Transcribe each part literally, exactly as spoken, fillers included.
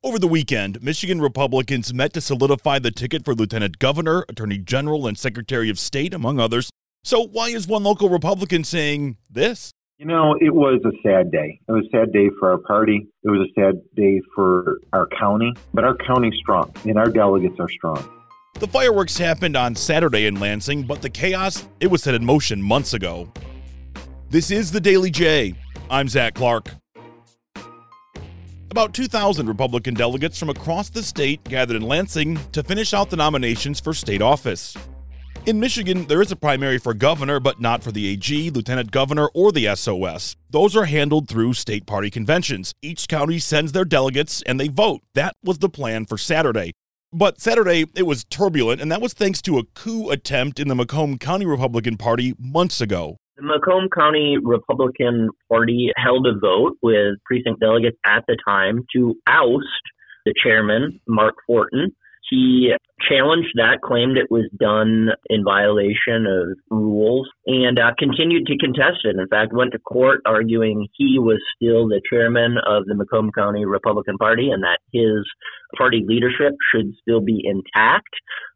Over the weekend, Michigan Republicans met to solidify the ticket for Lieutenant Governor, Attorney General, and Secretary of State, among others. So why is one local Republican saying this? You know, it was a sad day. It was a sad day for our party. It was a sad day for our county. But our county's strong, and our delegates are strong. The fireworks happened on Saturday in Lansing, but the chaos, it was set in motion months ago. This is The Daily J. I'm Zach Clark. About two thousand Republican delegates from across the state gathered in Lansing to finish out the nominations for state office. In Michigan, there is a primary for governor, but not for the A G, lieutenant governor, or the S O S. Those are handled through state party conventions. Each county sends their delegates, and they vote. That was the plan for Saturday. But Saturday, it was turbulent, and that was thanks to a coup attempt in the Macomb County Republican Party months ago. The Macomb County Republican Party held a vote with precinct delegates at the time to oust the chairman, Mark Fortin. He challenged that, claimed it was done in violation of rules, and uh, continued to contest it. In fact, went to court arguing he was still the chairman of the Macomb County Republican Party and that his party leadership should still be intact.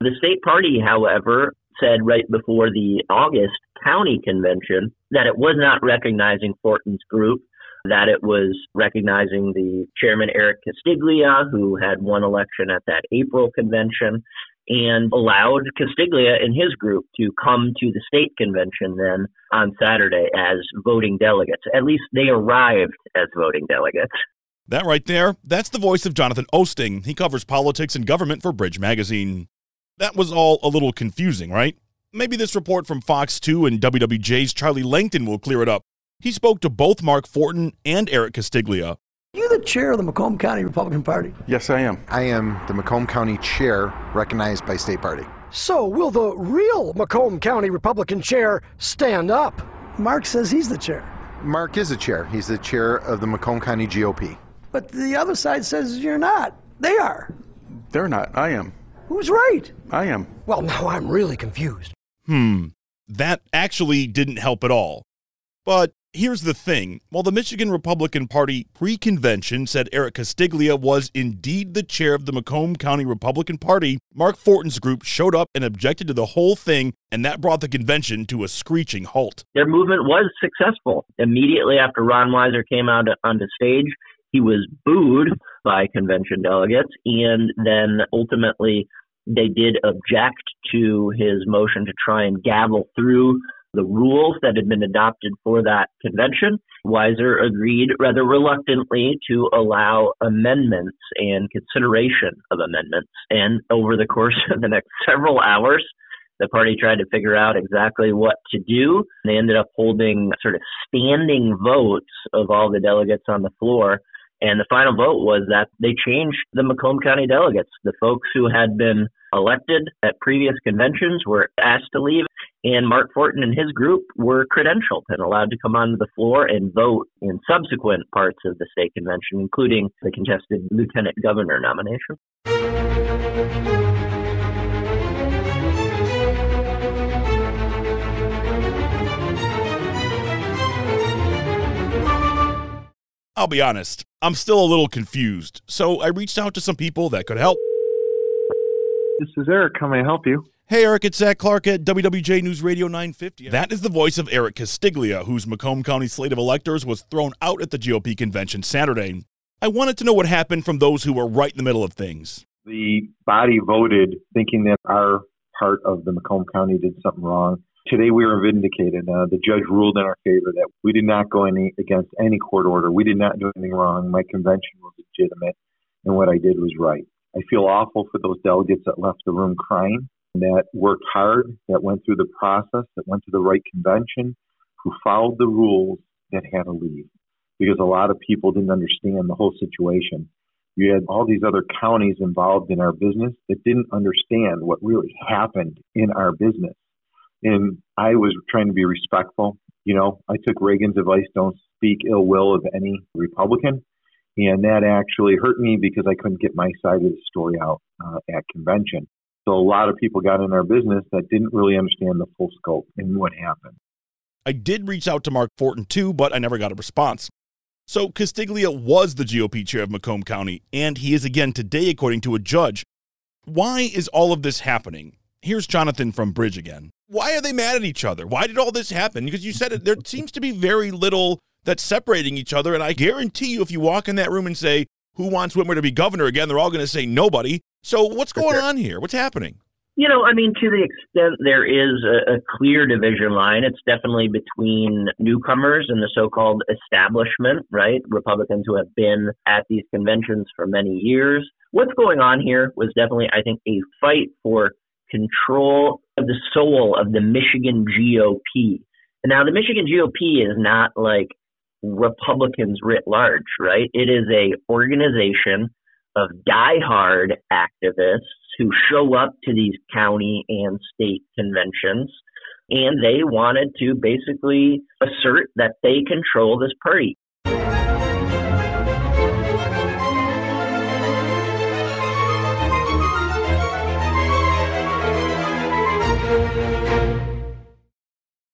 The state party, however, said right before the August county convention that it was not recognizing Fortin's group, that it was recognizing the chairman, Eric Castiglia, who had won election at that April convention, and allowed Castiglia and his group to come to the state convention then on Saturday as voting delegates. At least they arrived as voting delegates. That right there, that's the voice of Jonathan Osting. He covers politics and government for Bridge Magazine. That was all a little confusing, right? Maybe this report from Fox two and W W J's Charlie Langton will clear it up. He spoke to both Mark Fortin and Eric Castiglia. You're the chair of the Macomb County Republican Party? Yes, I am. I am the Macomb County chair recognized by state party. So will the real Macomb County Republican chair stand up? Mark says he's the chair. Mark is the chair. He's the chair of the Macomb County G O P. But the other side says you're not. They are. They're not. I am. Who's right? I am. Well, now I'm really confused. Hmm. That actually didn't help at all. But here's the thing. While the Michigan Republican Party pre-convention said Eric Castiglia was indeed the chair of the Macomb County Republican Party, Mark Fortin's group showed up and objected to the whole thing, and that brought the convention to a screeching halt. Their movement was successful. Immediately after Ron Weiser came out on the stage, he was booed by convention delegates, and then ultimately they did object to his motion to try and gavel through the rules that had been adopted for that convention. Weiser agreed rather reluctantly to allow amendments and consideration of amendments. And over the course of the next several hours, the party tried to figure out exactly what to do. They ended up holding sort of standing votes of all the delegates on the floor. And the final vote was that they changed the Macomb County delegates. The folks who had been elected at previous conventions were asked to leave, and Mark Fortin and his group were credentialed and allowed to come onto the floor and vote in subsequent parts of the state convention, including the contested lieutenant governor nomination. I'll be honest, I'm still a little confused, so I reached out to some people that could help. This is Eric. How may I help you? Hey, Eric, it's Zach Clark at W W J News Radio nine fifty. That is the voice of Eric Castiglia, whose Macomb County slate of electors was thrown out at the G O P convention Saturday. I wanted to know what happened from those who were right in the middle of things. The body voted thinking that our part of the Macomb County did something wrong. Today we were vindicated. Uh, the judge ruled in our favor that we did not go any against any court order. We did not do anything wrong. My convention was legitimate, and what I did was right. I feel awful for those delegates that left the room crying, that worked hard, that went through the process, that went to the right convention, who followed the rules, that had to leave. Because a lot of people didn't understand the whole situation. You had all these other counties involved in our business that didn't understand what really happened in our business. And I was trying to be respectful. You know, I took Reagan's advice, don't speak ill will of any Republican. And that actually hurt me because I couldn't get my side of the story out uh, at convention. So a lot of people got in our business that didn't really understand the full scope and what happened. I did reach out to Mark Fortin too, but I never got a response. So Castiglia was the G O P chair of Macomb County, and he is again today, according to a judge. Why is all of this happening? Here's Jonathan from Bridge again. Why are they mad at each other? Why did all this happen? Because you said it, there seems to be very little that's separating each other, and I guarantee you if you walk in that room and say, who wants Whitmer to be governor again, they're all going to say nobody. So what's going on here? What's happening? You know, I mean, to the extent there is a, a clear division line, it's definitely between newcomers and the so-called establishment, right? Republicans who have been at these conventions for many years. What's going on here was definitely, I think, a fight for control of the soul of the Michigan G O P. And now the Michigan G O P is not like Republicans writ large, right? It is a organization of diehard activists who show up to these county and state conventions, and they wanted to basically assert that they control this party.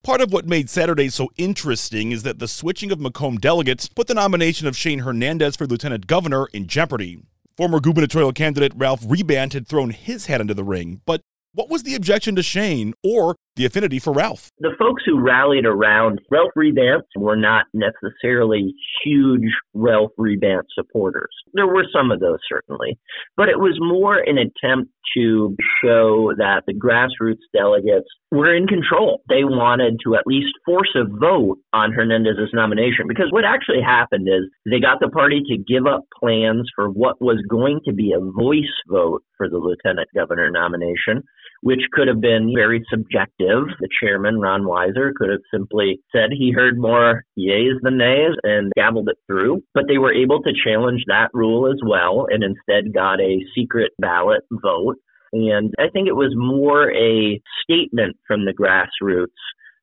Part of what made Saturday so interesting is that the switching of Macomb delegates put the nomination of Shane Hernandez for lieutenant governor in jeopardy. Former gubernatorial candidate Ralph Rebandt had thrown his hat into the ring, but what was the objection to Shane or the affinity for Ralph? The folks who rallied around Ralph Rebandt were not necessarily huge Ralph Rebandt supporters. There were some of those, certainly, but it was more an attempt to show that the grassroots delegates were in control. They wanted to at least force a vote on Hernandez's nomination, because what actually happened is they got the party to give up plans for what was going to be a voice vote for the lieutenant governor nomination, which could have been very subjective. The chairman, Ron Weiser, could have simply said he heard more yeas than nays and gaveled it through. But they were able to challenge that rule as well and instead got a secret ballot vote. And I think it was more a statement from the grassroots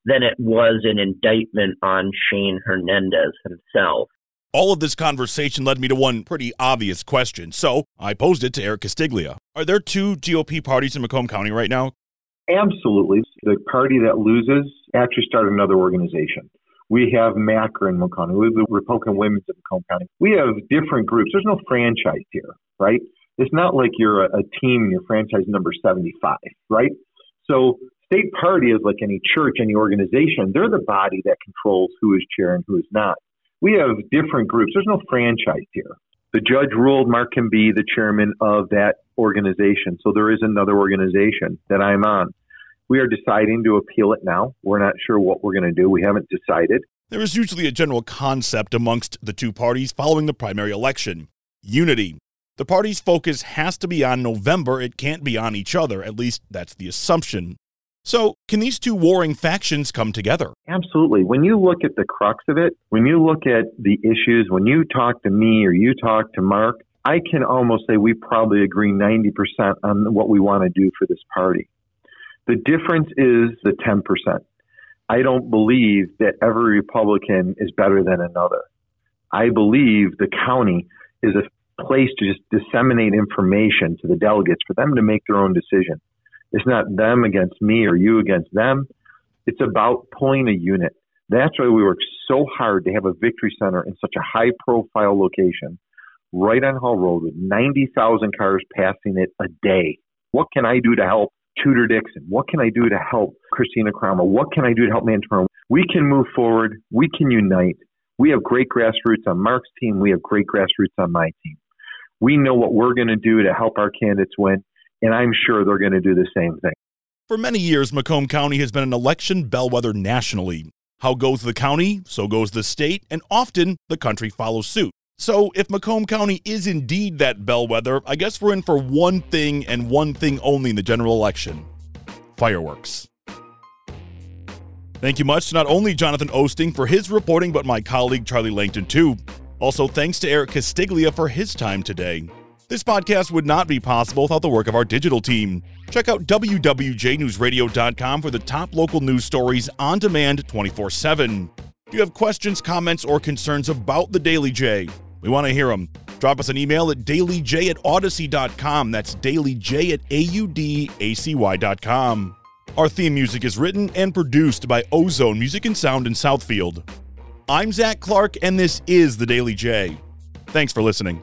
than it was an indictment on Shane Hernandez himself. All of this conversation led me to one pretty obvious question, so I posed it to Eric Castiglia. Are there two G O P parties in Macomb County right now? Absolutely. The party that loses actually started another organization. We have MACRA in Macomb County. We have the Republican Women's in Macomb County. We have different groups. There's no franchise here, right? It's not like you're a, a team and you're franchise number seventy-five, right? So state party is like any church, any organization. They're the body that controls who is chair and who is not. We have different groups. There's no franchise here. The judge ruled Mark can be the chairman of that organization. So there is another organization that I'm on. We are deciding to appeal it now. We're not sure what we're going to do. We haven't decided. There is usually a general concept amongst the two parties following the primary election: unity. The party's focus has to be on November. It can't be on each other. At least that's the assumption. So can these two warring factions come together? Absolutely. When you look at the crux of it, when you look at the issues, when you talk to me or you talk to Mark, I can almost say we probably agree ninety percent on what we want to do for this party. The difference is the ten percent. I don't believe that every Republican is better than another. I believe the county is a place to just disseminate information to the delegates for them to make their own decision. It's not them against me or you against them. It's about pulling a unit. That's why we worked so hard to have a victory center in such a high-profile location, right on Hall Road, with ninety thousand cars passing it a day. What can I do to help Tudor Dixon? What can I do to help Christina Cromwell? What can I do to help Manton? We can move forward. We can unite. We have great grassroots on Mark's team. We have great grassroots on my team. We know what we're going to do to help our candidates win. And I'm sure they're going to do the same thing. For many years, Macomb County has been an election bellwether nationally. How goes the county, so goes the state, and often the country follows suit. So if Macomb County is indeed that bellwether, I guess we're in for one thing and one thing only in the general election: fireworks. Thank you much to not only Jonathan Osting for his reporting, but my colleague Charlie Langton too. Also, thanks to Eric Castiglia for his time today. This podcast would not be possible without the work of our digital team. Check out W W J news radio dot com for the top local news stories on demand twenty-four seven. If you have questions, comments, or concerns about the Daily J, we want to hear them. Drop us an email at daily j at audacy dot com. That's dailyj at audacy dot com. Our theme music is written and produced by Ozone Music and Sound in Southfield. I'm Zach Clark, and this is the Daily J. Thanks for listening.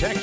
Protect